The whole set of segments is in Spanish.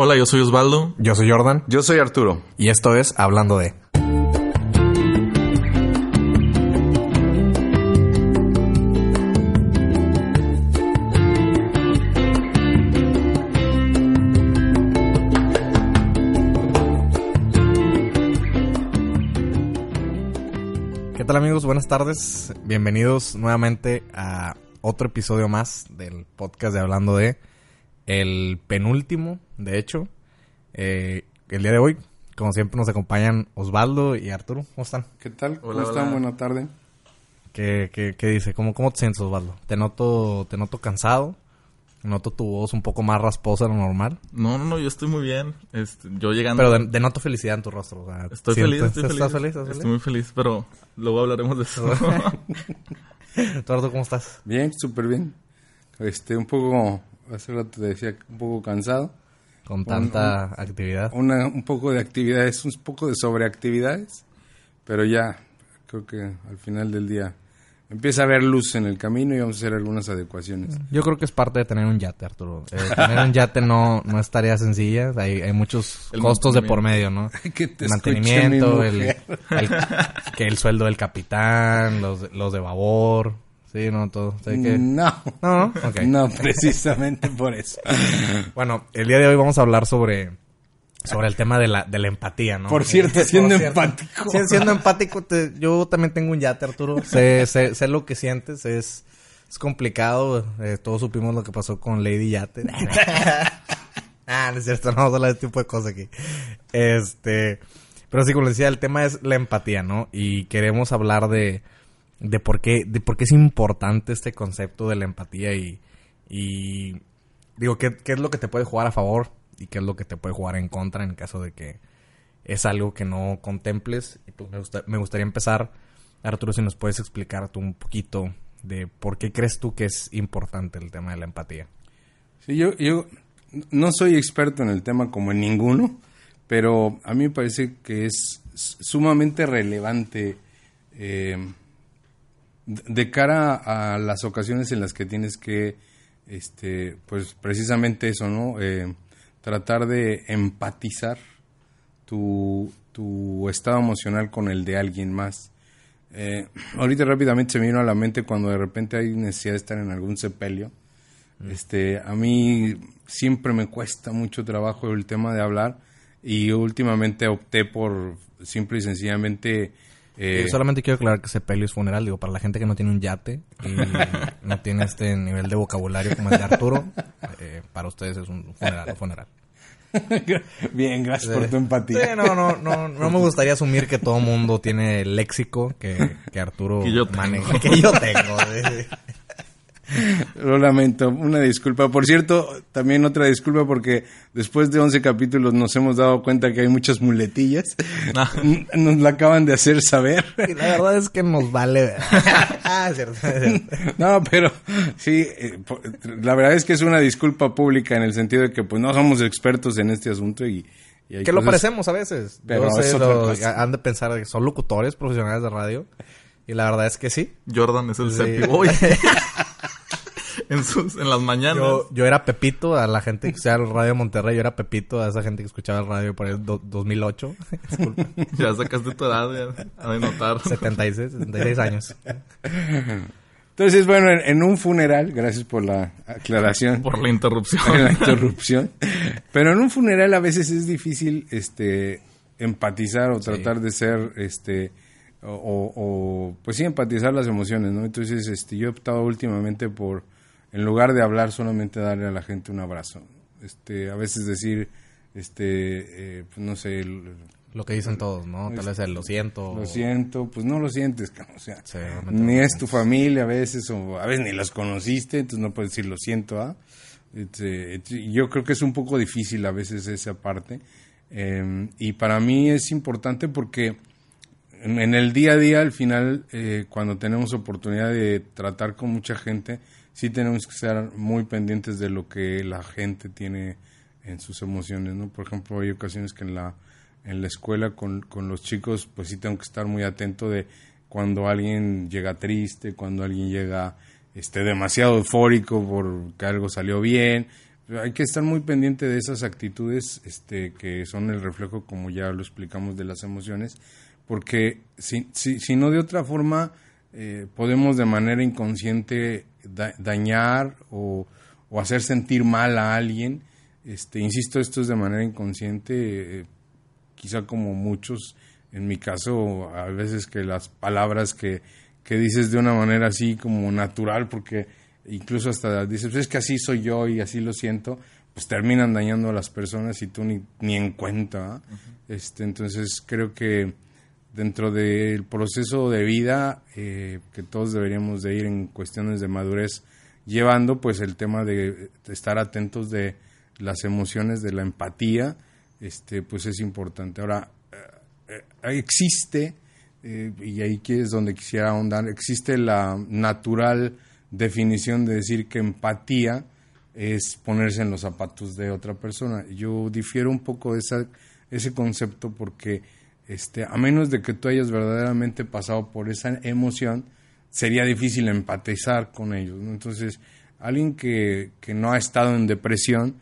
Hola, yo soy Osvaldo. Yo soy Jordan. Yo soy Arturo. Y esto es Hablando De. ¿Qué tal, amigos? Buenas tardes. Bienvenidos nuevamente a otro episodio más del podcast de Hablando De. El penúltimo, de hecho. El día de hoy, como siempre, nos acompañan Osvaldo y Arturo. ¿Cómo están? ¿Qué tal? ¿Cómo están? Buena tarde. ¿Qué dice? ¿Cómo te sientes, Osvaldo? Te noto cansado. Noto tu voz un poco más rasposa de lo normal. No, yo estoy muy bien. Yo llegando... Pero denoto felicidad en tu rostro. O sea, estoy feliz. ¿Estás feliz? Estoy muy feliz, pero luego hablaremos de eso. ¿Tú, Arturo, cómo estás? Bien, súper bien. Un poco... Hace rato te decía un poco cansado. Con tanta actividad. Un poco de actividades, un poco de sobreactividades. Pero ya, creo que al final del día empieza a haber luz en el camino y vamos a hacer algunas adecuaciones. Yo creo que es parte de tener un yate, Arturo. Tener un yate no es tarea sencilla. Hay muchos costos de por medio, ¿no? El mantenimiento, que el sueldo del capitán, los de babor... Sí, no, todo. O sea, que... No. Okay. No, precisamente por eso. Bueno, el día de hoy vamos a hablar sobre el tema de la empatía, ¿no? Por cierto, empático. Sí, siendo empático, yo también tengo un yate, Arturo. Sé lo que sientes, es complicado. Todos supimos lo que pasó con Lady Yate. No es cierto, no vamos a hablar de este tipo de cosas aquí. Pero sí, como les decía, el tema es la empatía, ¿no? Y queremos hablar de por qué es importante este concepto de la empatía y digo, ¿qué es lo que te puede jugar a favor y qué es lo que te puede jugar en contra en caso de que es algo que no contemples? Y pues me gustaría empezar, Arturo, si nos puedes explicar tú un poquito de por qué crees tú que es importante el tema de la empatía. Sí, yo no soy experto en el tema como en ninguno, pero a mí me parece que es sumamente relevante de cara a las ocasiones en las que tienes que, pues precisamente eso, ¿no? Tratar de empatizar tu estado emocional con el de alguien más. Ahorita rápidamente se me vino a la mente cuando de repente hay necesidad de estar en algún sepelio. A mí siempre me cuesta mucho trabajo el tema de hablar y últimamente opté por simple y sencillamente... Yo solamente quiero aclarar que sepelio es funeral, digo, para la gente que no tiene un yate y no tiene este nivel de vocabulario como el de Arturo, para ustedes es un funeral. Bien, gracias por tu empatía. Sí, no me gustaría asumir que todo mundo tiene el léxico que Arturo maneja, que yo tengo. Lo lamento, una disculpa. Por cierto, también otra disculpa porque después de 11 capítulos nos hemos dado cuenta que hay muchas muletillas. No. Nos la acaban de hacer saber. Y la verdad es que nos vale. Cierto. No, pero sí, la verdad es que es una disculpa pública en el sentido de que pues no somos expertos en este asunto y hay que cosas... lo parecemos a veces. Pero han de pensar que son locutores profesionales de radio y la verdad es que sí. Jordan es el CEPI. En las mañanas. Yo era Pepito a la gente que escuchaba el radio de Monterrey. Yo era Pepito a esa gente que escuchaba el radio por el 2008. Disculpa. Ya sacaste tu edad, a notar. 76 años. Entonces, bueno, en un funeral, gracias por la aclaración. Por la interrupción. Pero en un funeral a veces es difícil empatizar o tratar de ser... pues sí, empatizar las emociones, ¿no? Entonces, yo he optado últimamente por... En lugar de hablar, solamente darle a la gente un abrazo. A veces decir, pues no sé... Lo que dicen todos, ¿no? Tal vez el lo siento. Lo siento, pues no lo sientes, o sea, sí, ni es tu familia a veces, o a veces ni los conociste, entonces no puedes decir lo siento, ¿ah? Yo creo que es un poco difícil a veces esa parte. Y para mí es importante porque... En el día a día, al final, cuando tenemos oportunidad de tratar con mucha gente, sí tenemos que estar muy pendientes de lo que la gente tiene en sus emociones, ¿no? Por ejemplo, hay ocasiones que en la escuela con los chicos, pues sí tengo que estar muy atento de cuando alguien llega triste, cuando alguien llega demasiado eufórico porque algo salió bien, Hay que estar muy pendiente de esas actitudes que son el reflejo, como ya lo explicamos, de las emociones, porque si no de otra forma podemos de manera inconsciente dañar o hacer sentir mal a alguien. Insisto, esto es de manera inconsciente, quizá como muchos, en mi caso, a veces que las palabras que dices de una manera así como natural, porque incluso hasta dices, pues es que así soy yo y así lo siento, pues terminan dañando a las personas y tú ni en cuenta, ¿eh? Uh-huh. Entonces creo que dentro del proceso de vida que todos deberíamos de ir en cuestiones de madurez llevando, pues el tema de estar atentos de las emociones, de la empatía, pues es importante. Ahora, existe, y ahí es donde quisiera ahondar, existe la natural definición de decir que empatía es ponerse en los zapatos de otra persona. Yo difiero un poco de ese concepto porque a menos de que tú hayas verdaderamente pasado por esa emoción, sería difícil empatizar con ellos, ¿no? Entonces, alguien que no ha estado en depresión,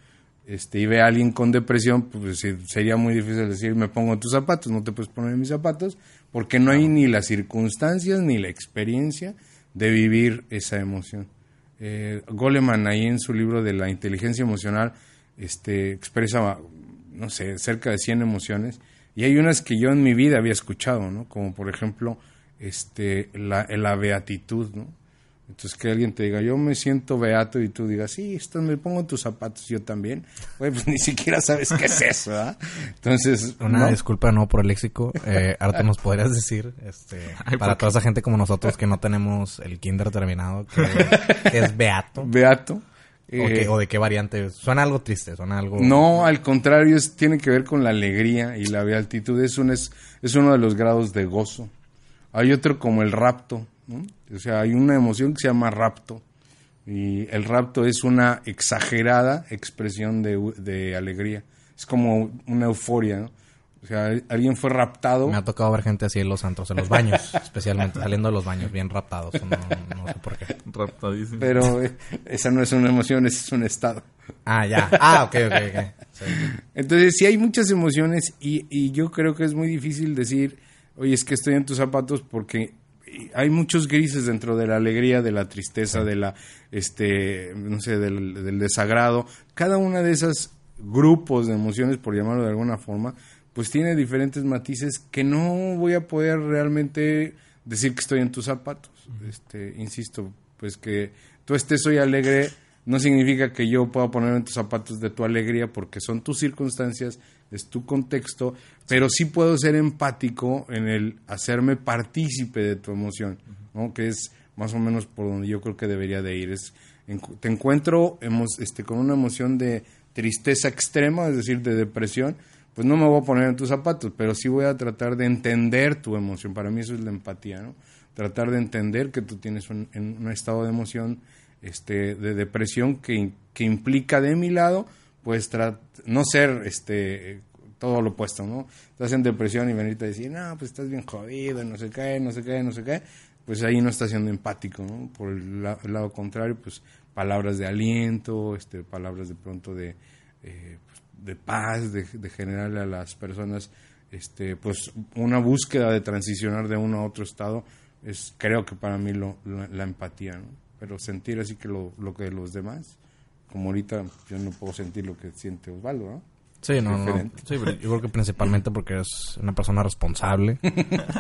y ve a alguien con depresión, pues sería muy difícil decir, me pongo en tus zapatos. No te puedes poner en mis zapatos porque no hay ni las circunstancias ni la experiencia de vivir esa emoción. Goleman, ahí en su libro de la inteligencia emocional, expresa, no sé, cerca de 100 emociones, y hay unas que yo en mi vida había escuchado, ¿no? Como por ejemplo, la beatitud, ¿no? Entonces que alguien te diga, yo me siento beato, y tú digas, sí, me pongo en tus zapatos, yo también. Güey, pues ni siquiera sabes qué es eso, ¿verdad? Entonces, disculpa, no, por el léxico. Ahora nos podrías decir, para toda esa gente como nosotros que no tenemos el kinder terminado, que es beato. Beato. ¿O de qué variante? Suena algo triste, suena algo... No, al contrario, tiene que ver con la alegría, y la beatitud es uno de los grados de gozo. Hay otro como el rapto, ¿no? O sea, hay una emoción que se llama rapto, y el rapto es una exagerada expresión de alegría. Es como una euforia, ¿no? O sea, alguien fue raptado. Me ha tocado ver gente así en los antros, en los baños, especialmente saliendo de los baños, bien raptados. No sé por qué. Raptadísimo. Pero esa no es una emoción, ese es un estado. Ah, ya. Ah, ok. Sí. Entonces, sí hay muchas emociones, y yo creo que es muy difícil decir, oye, es que estoy en tus zapatos, porque hay muchos grises dentro de la alegría, de la tristeza, de la no sé, del desagrado. Cada una de esas grupos de emociones, por llamarlo de alguna forma, pues tiene diferentes matices que no voy a poder realmente decir que estoy en tus zapatos. Insisto, pues que tú soy alegre no significa que yo pueda ponerme en tus zapatos de tu alegría, porque son tus circunstancias, es tu contexto, pero sí puedo ser empático en el hacerme partícipe de tu emoción, ¿no? Que es más o menos por donde yo creo que debería de ir. Te encuentro con una emoción de tristeza extrema, es decir, de depresión, pues no me voy a poner en tus zapatos, pero sí voy a tratar de entender tu emoción. Para mí eso es la empatía, ¿no? Tratar de entender que tú tienes un estado de emoción de depresión que implica de mi lado, pues no ser todo lo opuesto, ¿no? Estás en depresión y venirte a decir, no, pues estás bien jodido, no sé qué, pues ahí no estás siendo empático, ¿no? Por el lado contrario, pues palabras de aliento, palabras de pronto de paz, de generarle a las personas pues una búsqueda de transicionar de uno a otro estado, es creo que para mí la empatía, ¿no? Pero sentir así que lo que los demás, como ahorita yo no puedo sentir lo que siente Osvaldo, ¿no? Sí, no. Sí, pero yo creo que principalmente porque es una persona responsable,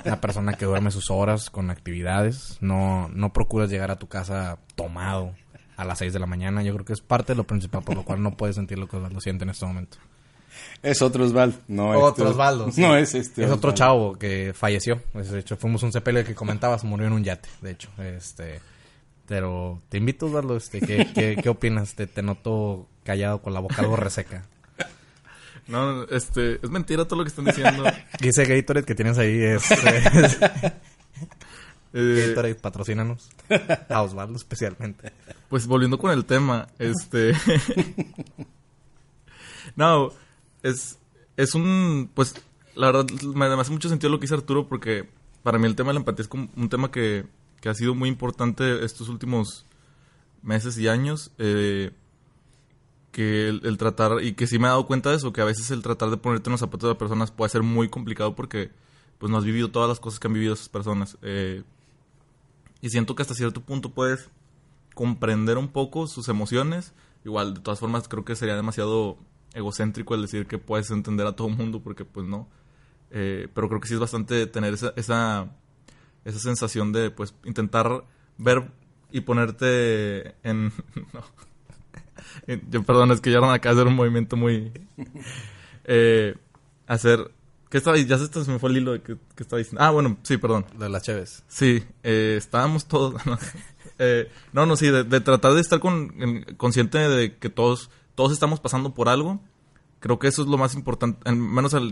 una persona que duerme sus horas con actividades, no procuras llegar a tu casa tomado a las 6 de la mañana. Yo creo que es parte de lo principal por lo cual no puedes sentir lo que Osvaldo siente en este momento. Es otro Osvaldo, no es otro Osvaldo. Sí. No es Es otro Osvaldo. Chavo que falleció. De hecho, fuimos un sepelio que comentabas, murió en un yate, de hecho. Pero te invito, Osvaldo, ¿qué opinas? Te noto callado, con la boca algo reseca. No, es mentira todo lo que están diciendo. Dice Gatorade que tienes ahí, Gatorade, patrocínanos. A Osvaldo especialmente. Pues volviendo con el tema, no, es un... Pues la verdad me hace mucho sentido lo que dice Arturo, porque para mí el tema de la empatía es como un tema que ha sido muy importante estos últimos meses y años. que el tratar, y que sí me he dado cuenta de eso, que a veces el tratar de ponerte en los zapatos de las personas puede ser muy complicado porque pues no has vivido todas las cosas que han vivido esas personas. Y siento que hasta cierto punto puedes comprender un poco sus emociones. Igual, de todas formas, creo que sería demasiado egocéntrico el decir que puedes entender a todo el mundo, porque pues no. Pero creo que sí es bastante tener esa sensación de pues intentar ver y ponerte en... Perdón, es que ya acá hacer un movimiento muy... hacer... ¿Qué estaba diciendo? Ya se me fue el hilo de que estaba diciendo. Ah, bueno, sí, perdón. De las Cheves. Sí, estábamos todos... sí, de tratar de estar consciente de que todos estamos pasando por algo. Creo que eso es lo más importante.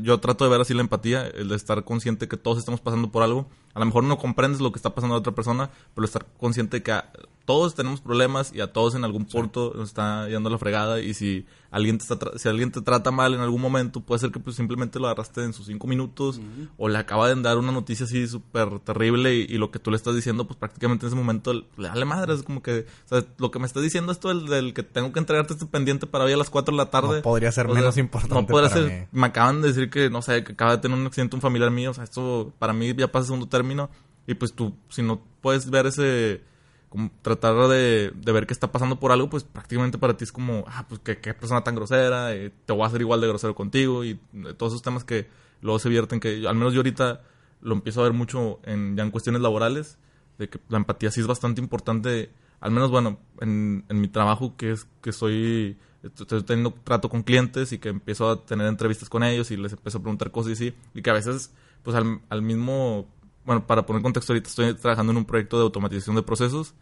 Yo trato de ver así la empatía, el de estar consciente que todos estamos pasando por algo. A lo mejor no comprendes lo que está pasando a otra persona, pero estar consciente de que todos tenemos problemas y a todos en algún punto nos está yendo la fregada. Y si alguien te trata mal en algún momento, puede ser que pues simplemente lo agarraste en sus 5 minutos o le acaba de dar una noticia así súper terrible y lo que tú le estás diciendo pues prácticamente en ese momento le da la madre. Es como que, o sea, lo que me estás diciendo es del que tengo que entregarte este pendiente para hoy a las 4 de la tarde. No podría ser menos importante. No podría ser. Mí. Me acaban de decir que, no sé, que acaba de tener un accidente un familiar mío. O sea, esto para mí ya pasa segundo término. Y pues tú, si no puedes ver ese... tratar de ver que está pasando por algo, pues prácticamente para ti es como, pues qué persona tan grosera, te voy a hacer igual de grosero contigo, y todos esos temas que luego se vierten, que al menos yo ahorita lo empiezo a ver mucho ya en cuestiones laborales, de que la empatía sí es bastante importante, al menos, bueno, en mi trabajo, estoy teniendo trato con clientes y que empiezo a tener entrevistas con ellos y les empiezo a preguntar cosas y sí, y que a veces, pues al mismo... Bueno, para poner contexto, ahorita estoy trabajando en un proyecto de automatización de procesos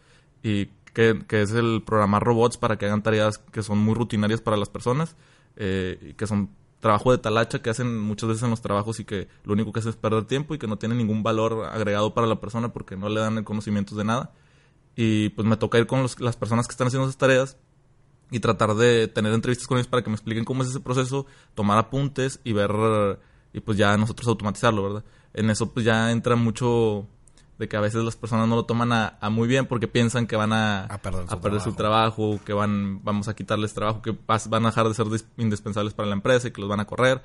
y que es el programar robots para que hagan tareas que son muy rutinarias para las personas y que son trabajo de talacha que hacen muchas veces en los trabajos y que lo único que hacen es perder tiempo y que no tienen ningún valor agregado para la persona porque no le dan conocimientos de nada. Y pues me toca ir con las personas que están haciendo esas tareas y tratar de tener entrevistas con ellos para que me expliquen cómo es ese proceso, tomar apuntes y ver... Y pues ya nosotros automatizarlo, ¿verdad? En eso pues ya entra mucho de que a veces las personas no lo toman a muy bien porque piensan que van a perder su trabajo, que vamos a quitarles trabajo, que van a dejar de ser indispensables para la empresa y que los van a correr.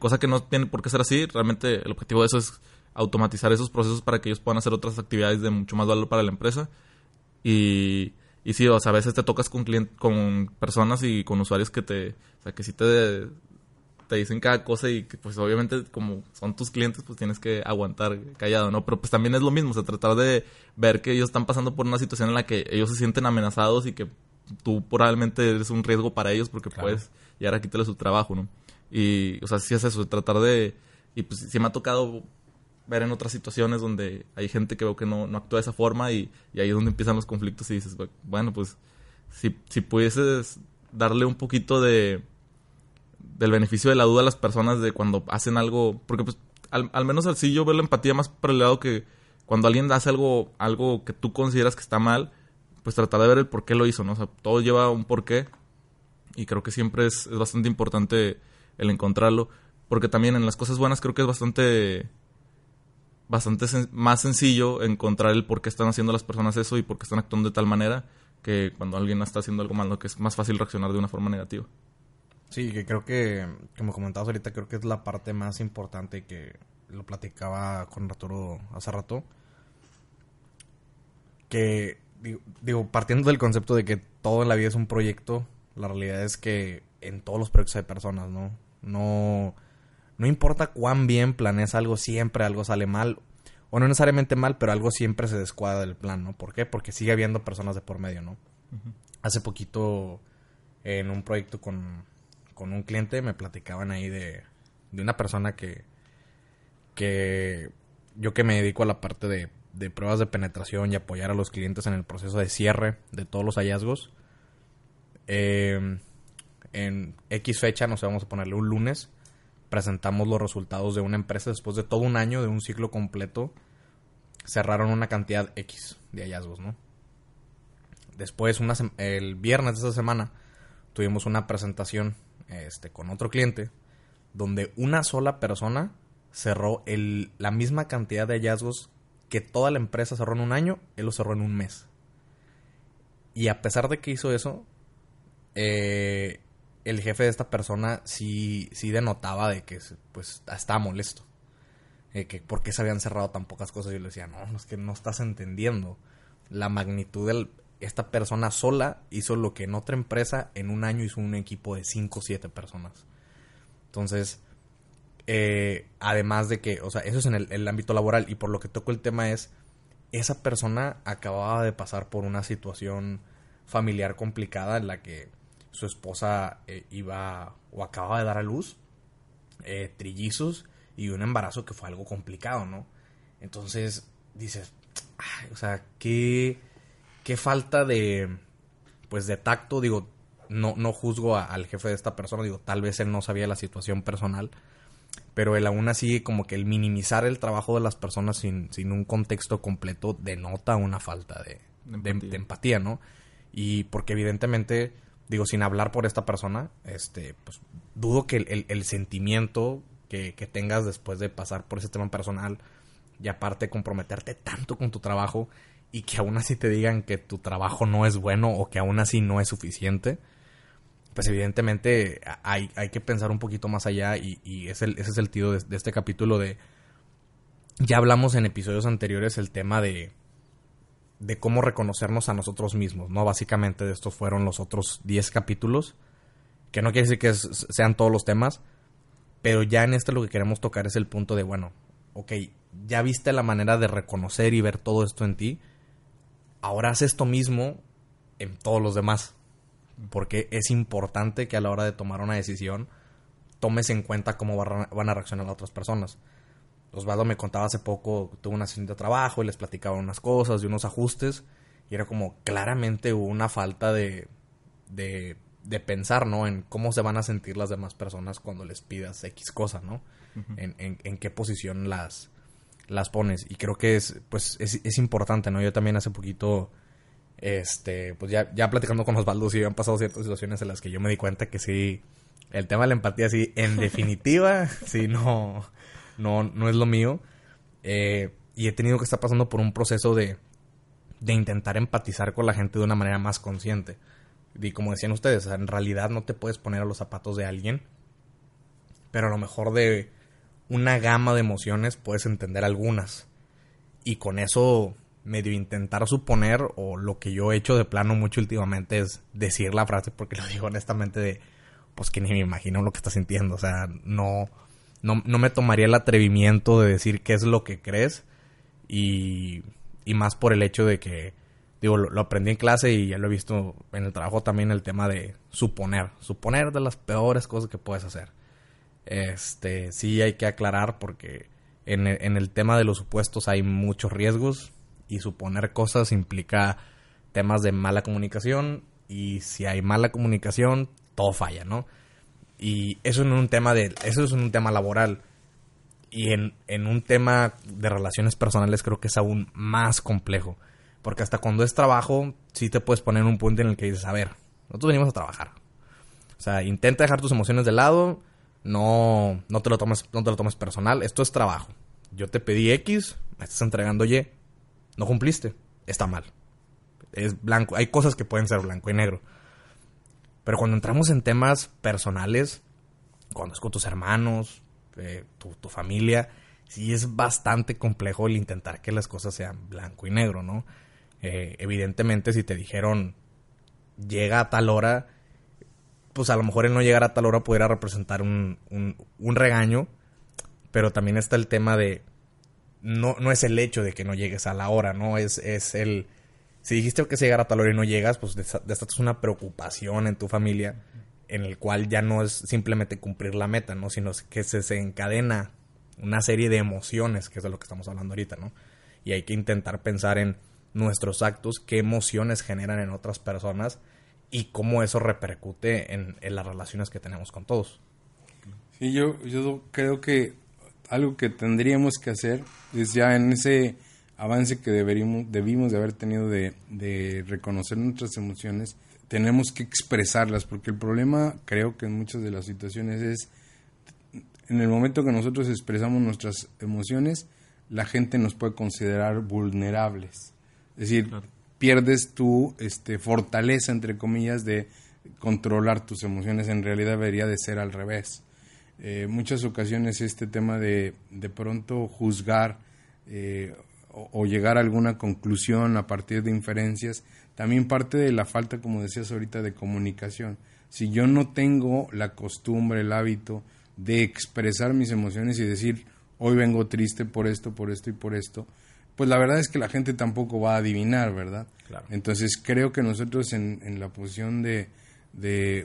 Cosa que no tiene por qué ser así. Realmente el objetivo de eso es automatizar esos procesos para que ellos puedan hacer otras actividades de mucho más valor para la empresa. Y sí, o sea, a veces te tocas con personas y con usuarios o sea, que sí te dicen cada cosa y pues obviamente como son tus clientes pues tienes que aguantar callado, ¿no? Pero pues también es lo mismo, o sea, tratar de ver que ellos están pasando por una situación en la que ellos se sienten amenazados y que tú probablemente eres un riesgo para ellos porque puedes llegar a quitarle su trabajo, ¿no? Y, o sea, sí es eso, tratar de... Y pues sí me ha tocado ver en otras situaciones donde hay gente que veo que no actúa de esa forma y ahí es donde empiezan los conflictos y dices, bueno, pues si pudieses darle un poquito del beneficio de la duda a las personas de cuando hacen algo... Porque pues al menos así yo veo la empatía más por el lado que... Cuando alguien hace algo que tú consideras que está mal... Pues tratar de ver el por qué lo hizo, ¿no? O sea, todo lleva un por qué. Y creo que siempre es bastante importante el encontrarlo. Porque también en las cosas buenas creo que es bastante más sencillo encontrar el por qué están haciendo las personas eso... Y por qué están actuando de tal manera... Que cuando alguien está haciendo algo malo, que es más fácil reaccionar de una forma negativa. Sí, que creo que, como comentabas ahorita, creo que es la parte más importante que lo platicaba con Arturo hace rato. Que, digo, partiendo del concepto de que todo en la vida es un proyecto, la realidad es que en todos los proyectos hay personas, ¿no? No importa cuán bien planees algo, siempre algo sale mal. O no necesariamente mal, pero algo siempre se descuadra del plan, ¿no? ¿Por qué? Porque sigue habiendo personas de por medio, ¿no? Uh-huh. Hace poquito, en un proyecto con un cliente me platicaban ahí de una persona que yo que me dedico a la parte de pruebas de penetración y apoyar a los clientes en el proceso de cierre de todos los hallazgos. En X fecha, no sé, vamos a ponerle un lunes, presentamos los resultados de una empresa después de todo un año, de un ciclo completo, cerraron una cantidad X de hallazgos, ¿no? Después, el viernes de esa semana, tuvimos una presentación con otro cliente, donde una sola persona cerró la misma cantidad de hallazgos que toda la empresa cerró en un año, él lo cerró en un mes. Y a pesar de que hizo eso, el jefe de esta persona sí denotaba de que pues estaba molesto. Que por qué se habían cerrado tan pocas cosas. Yo le decía, no, es que no estás entendiendo la magnitud del... Esta persona sola hizo lo que en otra empresa en un año hizo un equipo de 5 o 7 personas. Entonces, además de que, o sea, eso es en el ámbito laboral. Y por lo que toco el tema es, esa persona acababa de pasar por una situación familiar complicada en la que su esposa iba o acababa de dar a luz, trillizos, y un embarazo que fue algo complicado, ¿no? Entonces, dices, ay, o sea, qué falta de, pues, de tacto. Digo, no juzgo al jefe de esta persona. Digo, tal vez él no sabía la situación personal, pero él aún así, como que el minimizar el trabajo de las personas sin un contexto completo denota una falta de empatía, ¿no? Y porque evidentemente, digo, sin hablar por esta persona, pues, dudo que el sentimiento que tengas después de pasar por ese tema personal y aparte comprometerte tanto con tu trabajo, y que aún así te digan que tu trabajo no es bueno o que aún así no es suficiente, pues evidentemente hay que pensar un poquito más allá, y ese es el tío de este capítulo de... Ya hablamos en episodios anteriores el tema de cómo reconocernos a nosotros mismos, ¿no? Básicamente de estos fueron los otros 10 capítulos, que no quiere decir que sean todos los temas, pero ya en este lo que queremos tocar es el punto de, bueno, ok, ya viste la manera de reconocer y ver todo esto en ti, ahora haz esto mismo en todos los demás, porque es importante que a la hora de tomar una decisión tomes en cuenta cómo van a reaccionar las otras personas. Osvaldo me contaba hace poco, tuvo una sesión de trabajo y les platicaba unas cosas y unos ajustes, y era como claramente hubo una falta de pensar, ¿no? En cómo se van a sentir las demás personas cuando les pidas X cosa, ¿no? Uh-huh. En qué posición las pones. Y creo que es importante, ¿no? Yo también hace poquito, pues ya platicando con Osvaldo, sí han pasado ciertas situaciones en las que yo me di cuenta que sí, el tema de la empatía, sí, en definitiva, sí, no es lo mío. Y he tenido que estar pasando por un proceso de intentar empatizar con la gente de una manera más consciente. Y como decían ustedes, en realidad no te puedes poner a los zapatos de alguien, pero a lo mejor de una gama de emociones puedes entender algunas. Y con eso medio intentar suponer, o lo que yo he hecho de plano mucho últimamente es decir la frase, porque lo digo honestamente de, pues que ni me imagino lo que estás sintiendo. O sea, no me tomaría el atrevimiento de decir qué es lo que crees, y más por el hecho de que, digo, lo aprendí en clase y ya lo he visto en el trabajo también, el tema de suponer. Suponer de las peores cosas que puedes hacer. Sí hay que aclarar, porque en el tema de los supuestos hay muchos riesgos, y suponer cosas implica temas de mala comunicación, y si hay mala comunicación, todo falla, ¿no? Y eso es un tema laboral. Y en un tema de relaciones personales creo que es aún más complejo. Porque hasta cuando es trabajo, sí te puedes poner en un punto en el que dices, a ver, nosotros venimos a trabajar. O sea, intenta dejar tus emociones de lado, no te lo tomes personal, esto es trabajo. Yo te pedí X, me estás entregando Y, no cumpliste, está mal. Es blanco, hay cosas que pueden ser blanco y negro. Pero cuando entramos en temas personales, cuando es con tus hermanos, tu familia, sí es bastante complejo el intentar que las cosas sean blanco y negro, ¿no? Evidentemente, si te dijeron llega a tal hora, pues a lo mejor el no llegar a tal hora pudiera representar un regaño, pero también está el tema de no es el hecho de que no llegues a la hora, ¿no? Es el, si dijiste que se llegara a tal hora y no llegas, pues desatas una preocupación en tu familia, en el cual ya no es simplemente cumplir la meta, ¿no? Sino que se desencadena una serie de emociones, que es de lo que estamos hablando ahorita, ¿no? Y hay que intentar pensar en nuestros actos, qué emociones generan en otras personas y cómo eso repercute en las relaciones que tenemos con todos. Sí, yo creo que algo que tendríamos que hacer es ya en ese avance que debimos de haber tenido de reconocer nuestras emociones, tenemos que expresarlas, porque el problema, creo que en muchas de las situaciones es, en el momento que nosotros expresamos nuestras emociones, la gente nos puede considerar vulnerables. Es decir, claro, pierdes tu fortaleza, entre comillas, de controlar tus emociones. En realidad debería de ser al revés. Muchas ocasiones este tema de pronto juzgar o llegar a alguna conclusión a partir de inferencias, también parte de la falta, como decías ahorita, de comunicación. Si yo no tengo la costumbre, el hábito de expresar mis emociones y decir, hoy vengo triste por esto y por esto, pues la verdad es que la gente tampoco va a adivinar, ¿verdad? Claro. Entonces creo que nosotros en la posición de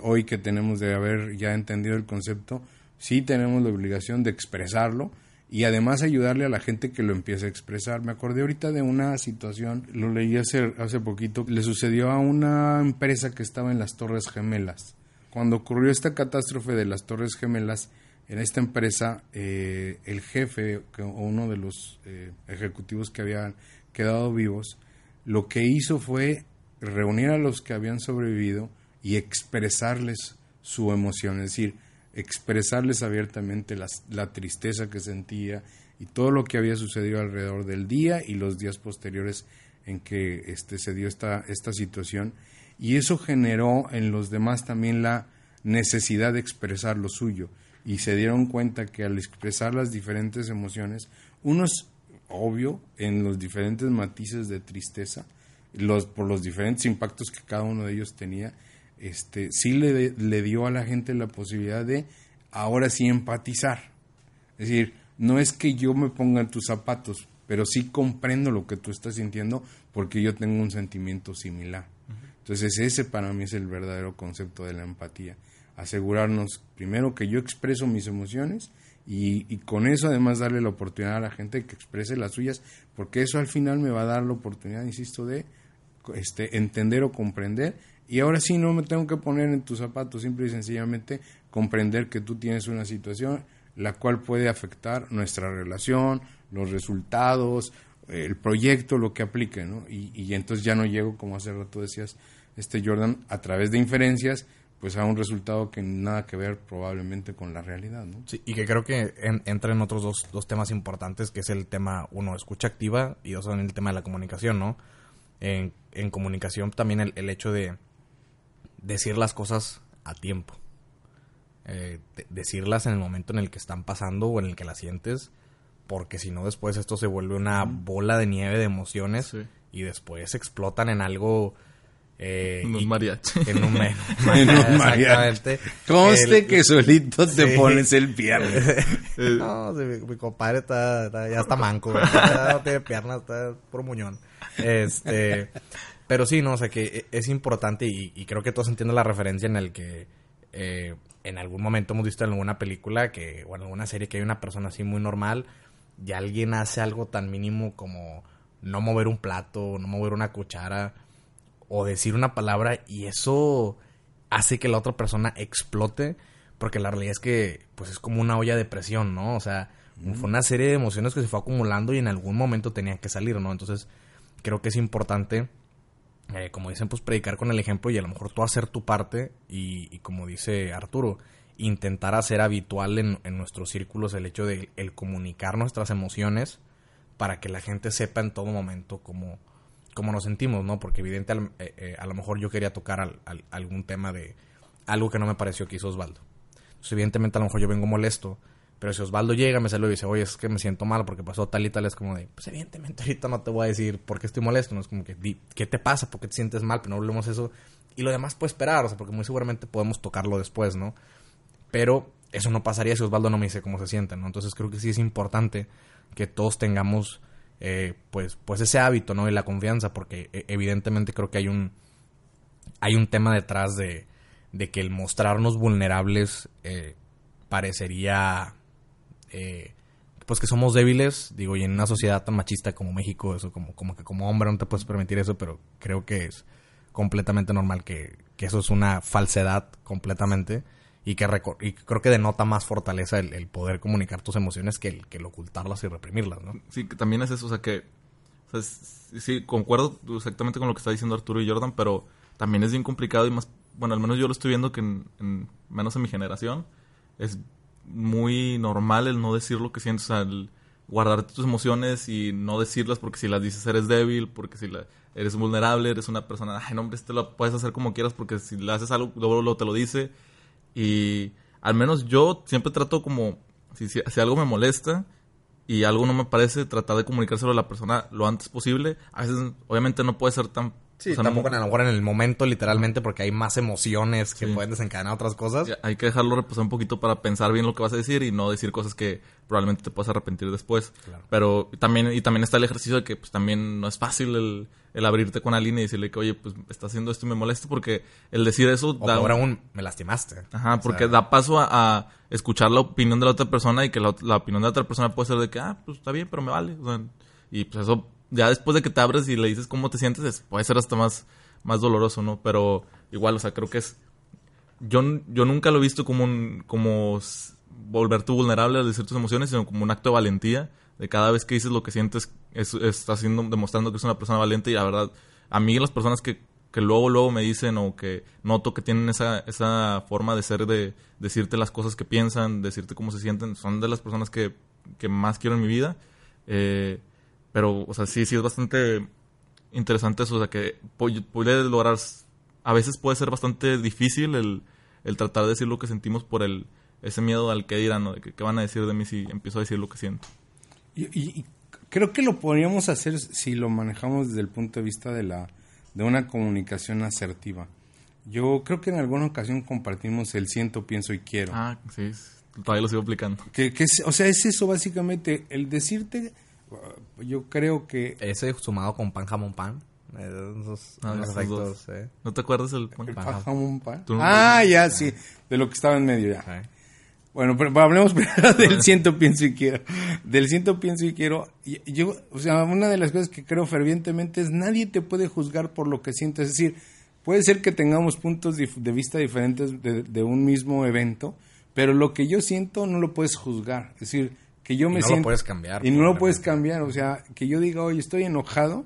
hoy que tenemos de haber ya entendido el concepto, sí tenemos la obligación de expresarlo y además ayudarle a la gente que lo empiece a expresar. Me acordé ahorita de una situación, lo leí hace poquito, le sucedió a una empresa que estaba en las Torres Gemelas. Cuando ocurrió esta catástrofe de las Torres Gemelas, en esta empresa el jefe o uno de los ejecutivos que habían quedado vivos, lo que hizo fue reunir a los que habían sobrevivido y expresarles su emoción, es decir, expresarles abiertamente la tristeza que sentía y todo lo que había sucedido alrededor del día y los días posteriores en que se dio esta situación, y eso generó en los demás también la necesidad de expresar lo suyo, y se dieron cuenta que al expresar las diferentes emociones, unos, obvio, en los diferentes matices de tristeza, por los diferentes impactos que cada uno de ellos tenía, sí le dio a la gente la posibilidad de ahora sí empatizar. Es decir, no es que yo me ponga en tus zapatos, pero sí comprendo lo que tú estás sintiendo porque yo tengo un sentimiento similar. Uh-huh. Entonces ese para mí es el verdadero concepto de la empatía. Asegurarnos primero que yo expreso mis emociones y con eso además darle la oportunidad a la gente que exprese las suyas, porque eso al final me va a dar la oportunidad, insisto, de entender o comprender. Y ahora sí no me tengo que poner en tus zapatos, simple y sencillamente comprender que tú tienes una situación la cual puede afectar nuestra relación, los resultados, el proyecto, lo que aplique, ¿no? Y entonces ya no llego, como hace rato decías, Jordan, a través de inferencias, pues a un resultado que nada que ver probablemente con la realidad, ¿no? Sí, y que creo que entra en otros dos temas importantes, que es el tema, uno, escucha activa, y dos, en el tema de la comunicación, ¿no? En comunicación también el hecho de decir las cosas a tiempo, decirlas en el momento en el que están pasando o en el que las sientes, porque si no después esto se vuelve una bola de nieve de emociones, sí. Y después explotan en algo... unos mariachis. En un mariachi. Conste que solito sí. Te pones el pierde. No, sí, mi compadre ya está manco. Ya no tiene piernas, está por muñón. Pero sí, no, o sea que es importante y creo que todos entienden la referencia en el que en algún momento hemos visto en alguna película que o en alguna serie que hay una persona así muy normal y alguien hace algo tan mínimo como no mover un plato, no mover una cuchara o decir una palabra y eso hace que la otra persona explote, porque la realidad es que pues es como una olla de presión, ¿no? O sea, fue una serie de emociones que se fue acumulando y en algún momento tenían que salir, ¿no? Entonces creo que es importante... como dicen, pues predicar con el ejemplo y a lo mejor tú hacer tu parte y como dice Arturo, intentar hacer habitual en nuestros círculos el hecho de el comunicar nuestras emociones para que la gente sepa en todo momento cómo nos sentimos, ¿no? Porque evidentemente a lo mejor yo quería tocar algún tema de algo que no me pareció que hizo Osvaldo. Entonces, evidentemente a lo mejor yo vengo molesto, pero si Osvaldo llega, me saluda y dice, oye, es que me siento mal porque pasó tal y tal, es como de, pues evidentemente ahorita no te voy a decir por qué estoy molesto, no es como que, ¿qué te pasa? ¿Por qué te sientes mal? Pero no hablemos eso. Y lo demás puede esperar, o sea, porque muy seguramente podemos tocarlo después, ¿no? Pero eso no pasaría si Osvaldo no me dice cómo se siente, ¿no? Entonces creo que sí es importante que todos tengamos, pues ese hábito, ¿no? Y la confianza, porque evidentemente creo que hay un tema detrás de que el mostrarnos vulnerables parecería... pues que somos débiles, digo, y en una sociedad tan machista como México, eso como que como hombre no te puedes permitir eso, pero creo que es completamente normal que eso es una falsedad completamente y creo que denota más fortaleza el poder comunicar tus emociones que el ocultarlas y reprimirlas, ¿no? Sí, que también es eso, o sea que... O sea, sí, concuerdo exactamente con lo que está diciendo Arturo y Jordan, pero también es bien complicado y más... Bueno, al menos yo lo estoy viendo que menos en mi generación es... muy normal el no decir lo que sientes, o sea, el guardarte tus emociones y no decirlas porque si las dices eres débil, porque si la eres vulnerable, eres una persona, ay, no, hombre, te lo puedes hacer como quieras porque si le haces algo, luego te lo dice. Y al menos yo siempre trato como, si algo me molesta y algo no me parece, tratar de comunicárselo a la persona lo antes posible. A veces, obviamente, no puede ser tan... Sí, o sea, tampoco a lo mejor en el momento, literalmente, porque hay más emociones que pueden desencadenar otras cosas. Hay que dejarlo reposar un poquito para pensar bien lo que vas a decir y no decir cosas que probablemente te puedas arrepentir después. Claro. Pero también está el ejercicio de que pues también no es fácil el abrirte con alguien y decirle que, oye, pues estás haciendo esto y me molesta, porque el decir eso... O peor aún, me lastimaste. Ajá, porque da paso a escuchar la opinión de la otra persona y que la opinión de la otra persona puede ser de que, pues está bien, pero me vale. O sea, y pues eso... Ya después de que te abres y le dices cómo te sientes, puede ser hasta más doloroso, ¿no? Pero igual, o sea, creo que es... Yo nunca lo he visto como volverte vulnerable a decir tus emociones, sino como un acto de valentía. De cada vez que dices lo que sientes, estás demostrando que eres una persona valiente. Y la verdad, a mí las personas que luego me dicen o que noto que tienen esa forma de ser, de decirte las cosas que piensan, decirte cómo se sienten, son de las personas que más quiero en mi vida. Pero, o sea, sí es bastante interesante eso. O sea, que puede lograr... A veces puede ser bastante difícil el tratar de decir lo que sentimos por ese miedo al que dirán, ¿no? De que, ¿qué van a decir de mí si empiezo a decir lo que siento? Y creo que lo podríamos hacer si lo manejamos desde el punto de vista de una comunicación asertiva. Yo creo que en alguna ocasión compartimos el siento, pienso y quiero. Ah, sí. Todavía lo sigo aplicando. O sea, es eso básicamente. El decirte... Yo creo que... Ese sumado con pan, jamón, pan. Esos efectos, ¿No te acuerdas del pan? Pan, jamón, pan. Ya, sí. De lo que estaba en medio, ya. Bueno, pero hablemos primero del siento, pienso y quiero. Del siento, pienso y quiero. Yo, o sea, una de las cosas que creo fervientemente es nadie te puede juzgar por lo que sientes. Es decir, puede ser que tengamos puntos de vista diferentes de un mismo evento, pero lo que yo siento no lo puedes juzgar. Es decir... Que yo me y no siento, lo puedes cambiar. Y no lo puedes cambiar. O sea, que yo diga, oye, estoy enojado.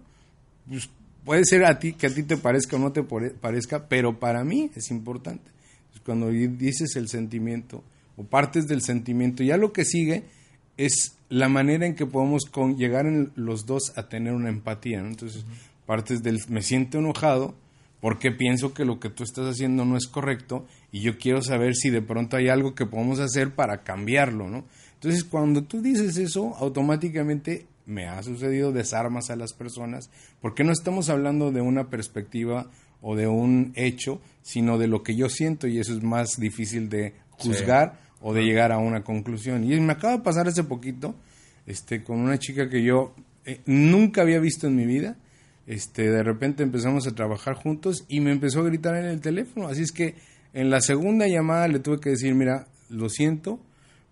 Pues puede ser que a ti te parezca o no te parezca, pero para mí es importante. Pues cuando dices el sentimiento o partes del sentimiento, ya lo que sigue es la manera en que podemos llegar los dos a tener una empatía, ¿no? Entonces, partes del me siento enojado porque pienso que lo que tú estás haciendo no es correcto y yo quiero saber si de pronto hay algo que podemos hacer para cambiarlo, ¿no? Entonces, cuando tú dices eso, automáticamente me ha sucedido, desarmas a las personas, porque no estamos hablando de una perspectiva o de un hecho, sino de lo que yo siento, y eso es más difícil de juzgar o de llegar a una conclusión. Y me acaba de pasar hace poquito con una chica que yo nunca había visto en mi vida. De repente empezamos a trabajar juntos y me empezó a gritar en el teléfono. Así es que en la segunda llamada le tuve que decir, mira, lo siento,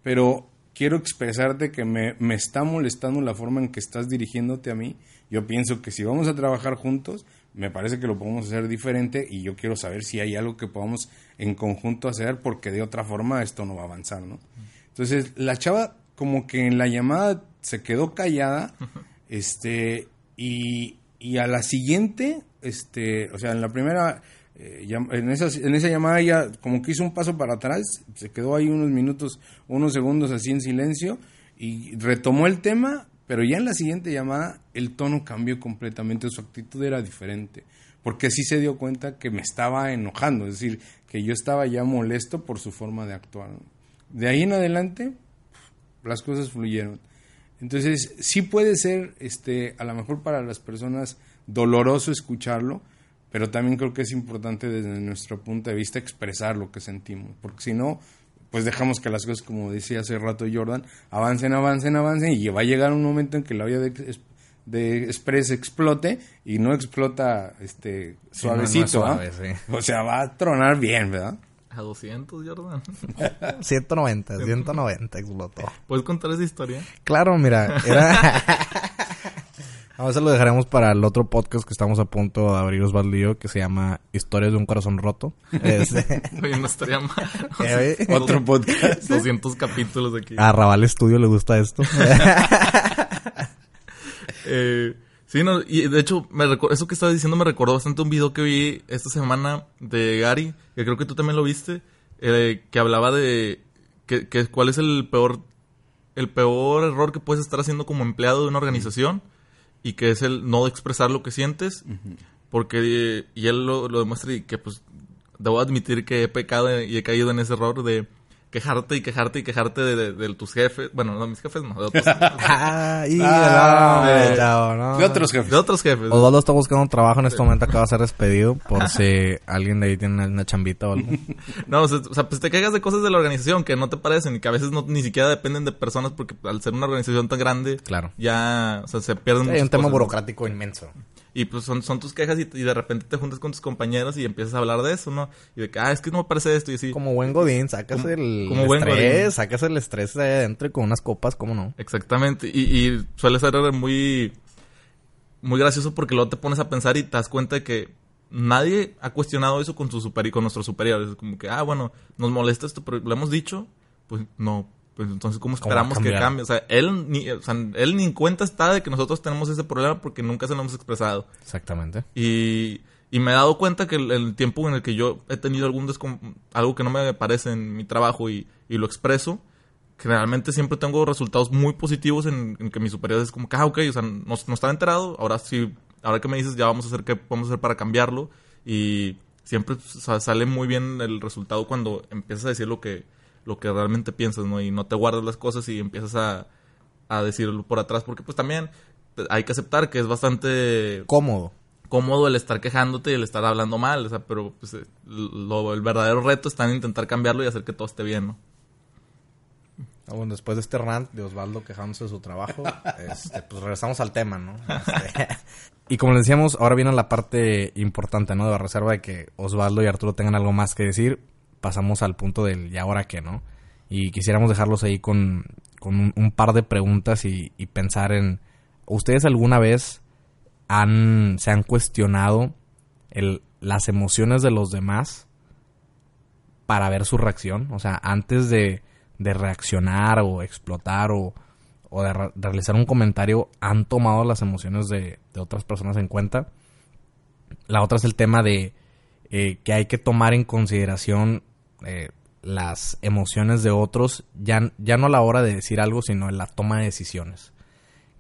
pero... Quiero expresarte que me está molestando la forma en que estás dirigiéndote a mí. Yo pienso que si vamos a trabajar juntos, me parece que lo podemos hacer diferente y yo quiero saber si hay algo que podamos en conjunto hacer, porque de otra forma esto no va a avanzar, ¿no? Entonces, la chava como que en la llamada se quedó callada, y a la siguiente, o sea, en la primera... en esa llamada ella como que hizo un paso para atrás, se quedó ahí unos segundos así en silencio y retomó el tema, pero ya en la siguiente llamada el tono cambió completamente, su actitud era diferente, porque sí se dio cuenta que me estaba enojando, es decir, que yo estaba ya molesto por su forma de actuar. De ahí en adelante las cosas fluyeron. Entonces sí puede ser a lo mejor para las personas doloroso escucharlo, pero también creo que es importante desde nuestro punto de vista expresar lo que sentimos, porque si no, pues dejamos que las cosas, como decía hace rato Jordan, avancen, y va a llegar un momento en que la olla de express explote, y no explota suavecito, sí, no es suave, sí. O sea, va a tronar bien, ¿verdad? A 200, Jordan. 190 explotó. ¿Puedes contar esa historia? Claro, mira, A veces lo dejaremos para el otro podcast que estamos a punto de abrir, Osvaldo Lío, que se llama Historias de un Corazón Roto. Oye, no estaría mal. Otro podcast. 200 capítulos de aquí. A Arrabal Studio le gusta esto. Sí, no, y de hecho, eso que estabas diciendo me recordó bastante un video que vi esta semana de Gary, que creo que tú también lo viste, que hablaba de que cuál es el peor error que puedes estar haciendo como empleado de una organización. y que es el no expresar lo que sientes, uh-huh. porque y él lo demuestra, y que pues debo admitir que he pecado y he caído en ese error de quejarte de tus jefes. Bueno, no, mis jefes no. De otros jefes. De otros jefes. De otros jefes. Osvaldo está buscando un trabajo en este momento, acaba de ser despedido, por si alguien de ahí tiene una chambita o algo. No, o sea, pues te quejas de cosas de la organización que no te parecen, y que a veces no, ni siquiera dependen de personas, porque al ser una organización tan grande, claro, ya, o sea, se pierden muchas cosas. Hay un tema burocrático inmenso. Y pues son tus quejas y de repente te juntas con tus compañeros y empiezas a hablar de eso, ¿no? Y de que, es que no me parece esto y así. Como buen godín, sacas el estrés de adentro y con unas copas, ¿cómo no? Exactamente. Y suele ser muy, muy gracioso, porque luego te pones a pensar y te das cuenta de que nadie ha cuestionado eso con nuestros superiores. Como que, bueno, nos molesta esto, pero lo hemos dicho, pues no. Pues entonces, ¿cómo esperamos que cambie? Él ni en cuenta está de que nosotros tenemos ese problema, porque nunca se lo hemos expresado. Exactamente. Y me he dado cuenta que el tiempo en el que yo he tenido algo que no me parece en mi trabajo y lo expreso, generalmente siempre tengo resultados muy positivos en que mis superiores es como que, ok, o sea, no estaba enterado, ahora sí, ahora que me dices, ya vamos a hacer qué podemos hacer para cambiarlo. Y siempre sale muy bien el resultado cuando empiezas a decir lo que realmente piensas, ¿no? Y no te guardas las cosas y empiezas a decirlo por atrás, porque pues también hay que aceptar que es bastante cómodo el estar quejándote y el estar hablando mal, o sea, pero pues el verdadero reto está en intentar cambiarlo y hacer que todo esté bien, ¿no? Bueno, después de este rant de Osvaldo quejándose de su trabajo, pues regresamos al tema, ¿no? Y como les decíamos, ahora viene la parte importante, ¿no? De la reserva de que Osvaldo y Arturo tengan algo más que decir. Pasamos al punto del ¿y ahora qué?, ¿no? Y quisiéramos dejarlos ahí con un par de preguntas y pensar en... ¿Ustedes alguna vez se han cuestionado las emociones de los demás para ver su reacción? O sea, antes de reaccionar o explotar o de realizar un comentario, ¿han tomado las emociones de otras personas en cuenta? La otra es el tema de que hay que tomar en consideración... las emociones de otros, ya no a la hora de decir algo, sino en la toma de decisiones.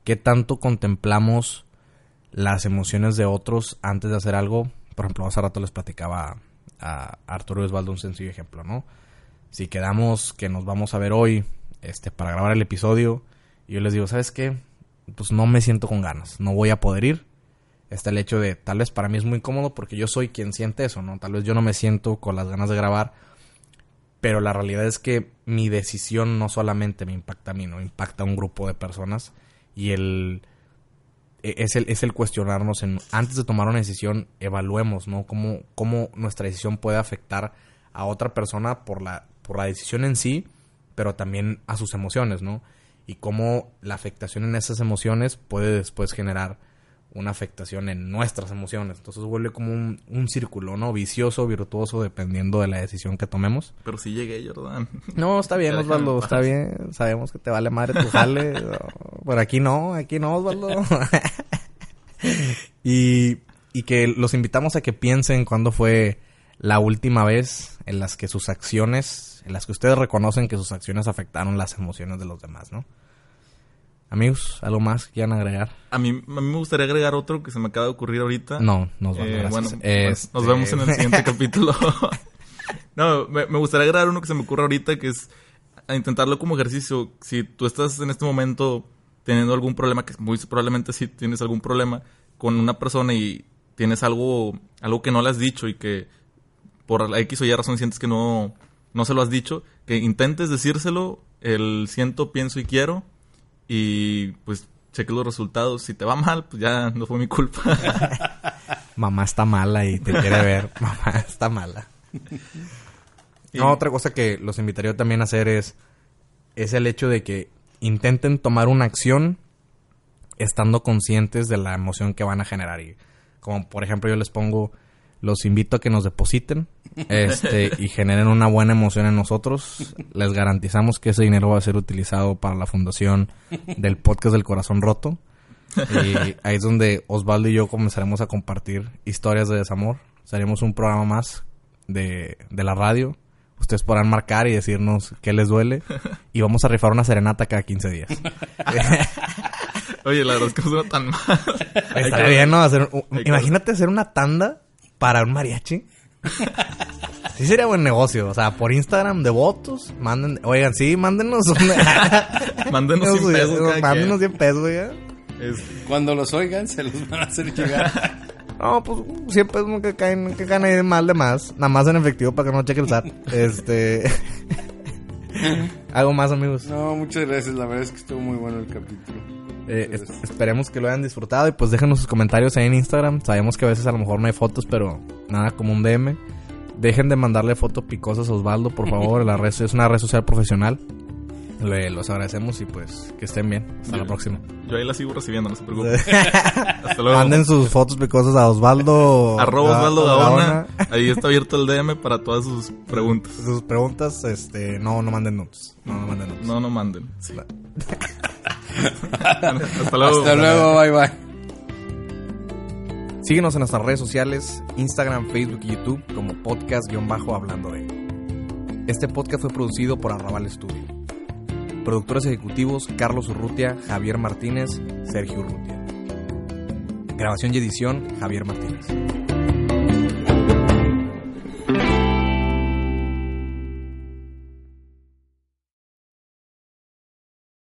¿Qué tanto contemplamos las emociones de otros antes de hacer algo? Por ejemplo, hace rato les platicaba a Arturo y Osvaldo un sencillo ejemplo, ¿no? Si quedamos que nos vamos a ver hoy para grabar el episodio, y yo les digo, ¿sabes qué? Pues no me siento con ganas, no voy a poder ir. Está el hecho de, tal vez para mí es muy incómodo porque yo soy quien siente eso, ¿no? Tal vez yo no me siento con las ganas de grabar, pero la realidad es que mi decisión no solamente me impacta a mí, ¿no? Impacta a un grupo de personas. Y es el cuestionarnos antes de tomar una decisión, evaluemos, ¿no? Cómo nuestra decisión puede afectar a otra persona por la decisión en sí, pero también a sus emociones, ¿no? Y cómo la afectación en esas emociones puede después generar una afectación en nuestras emociones. Entonces vuelve como un círculo, ¿no? Vicioso, virtuoso, dependiendo de la decisión que tomemos. Pero sí llegué, Jordan. No, está bien, Osvaldo, está bien. Sabemos que te vale madre tu jale. No, pero aquí no, Osvaldo. Y que los invitamos a que piensen cuándo fue la última vez en las que ustedes reconocen que sus acciones afectaron las emociones de los demás, ¿no? Amigos, ¿algo más que quieran agregar? A mí me gustaría agregar otro que se me acaba de ocurrir ahorita. No, nos vamos, gracias. Bueno, nos vemos en el siguiente capítulo. No, me gustaría agregar uno que se me ocurre ahorita, que es intentarlo como ejercicio. Si tú estás en este momento teniendo algún problema, que muy probablemente sí tienes algún problema con una persona y tienes algo que no le has dicho y que por la X o Y razón sientes que no se lo has dicho, que intentes decírselo, el siento, pienso y quiero. Y pues cheque los resultados. Si te va mal, pues ya no fue mi culpa. Mamá está mala y te quiere ver. Mamá está mala. No, otra cosa que los invitaría también a hacer es el hecho de que intenten tomar una acción estando conscientes de la emoción que van a generar. Y como por ejemplo yo les pongo, los invito a que nos depositen y generen una buena emoción en nosotros. Les garantizamos que ese dinero va a ser utilizado para la fundación del podcast del Corazón Roto. Y ahí es donde Osvaldo y yo comenzaremos a compartir historias de desamor. Seremos un programa más de la radio. Ustedes podrán marcar y decirnos qué les duele. Y vamos a rifar una serenata cada 15 días. Oye, la verdad es que no suena tan mal. Está bien, ¿no? Imagínate hacer una tanda para un mariachi. Sí sería buen negocio. O sea, por Instagram de votos, manden... Oigan, sí, mándenos... Mándenos 100 pesos. Mándenos 100 pesos, oiga. Cuando los oigan, se los van a hacer llegar. No, pues 100 pesos nunca caen ahí mal de más. Nada más en efectivo para que no cheque el SAT. Algo más, amigos. No, muchas gracias. La verdad es que estuvo muy bueno el capítulo. Esperemos que lo hayan disfrutado. Y pues déjenos sus comentarios ahí en Instagram. Sabemos que a veces a lo mejor no hay fotos, pero nada como un DM. Dejen de mandarle fotos picosas a Osvaldo, por favor. La red es una red social profesional. Los agradecemos y pues que estén bien. Hasta la próxima. Yo ahí la sigo recibiendo, no se preocupen. Hasta luego. Manden sus fotos picosas a Osvaldo. @OsvaldoGaona. Ahí está abierto el DM para todas sus preguntas. Sus preguntas, no manden notes. No manden. Sí. Hasta luego. Hasta luego, bye bye. Síguenos en nuestras redes sociales, Instagram, Facebook y YouTube como podcast_hablando de. Este podcast fue producido por Arrabal Studio. Productores ejecutivos Carlos Urrutia, Javier Martínez, Sergio Urrutia. Grabación y edición Javier Martínez.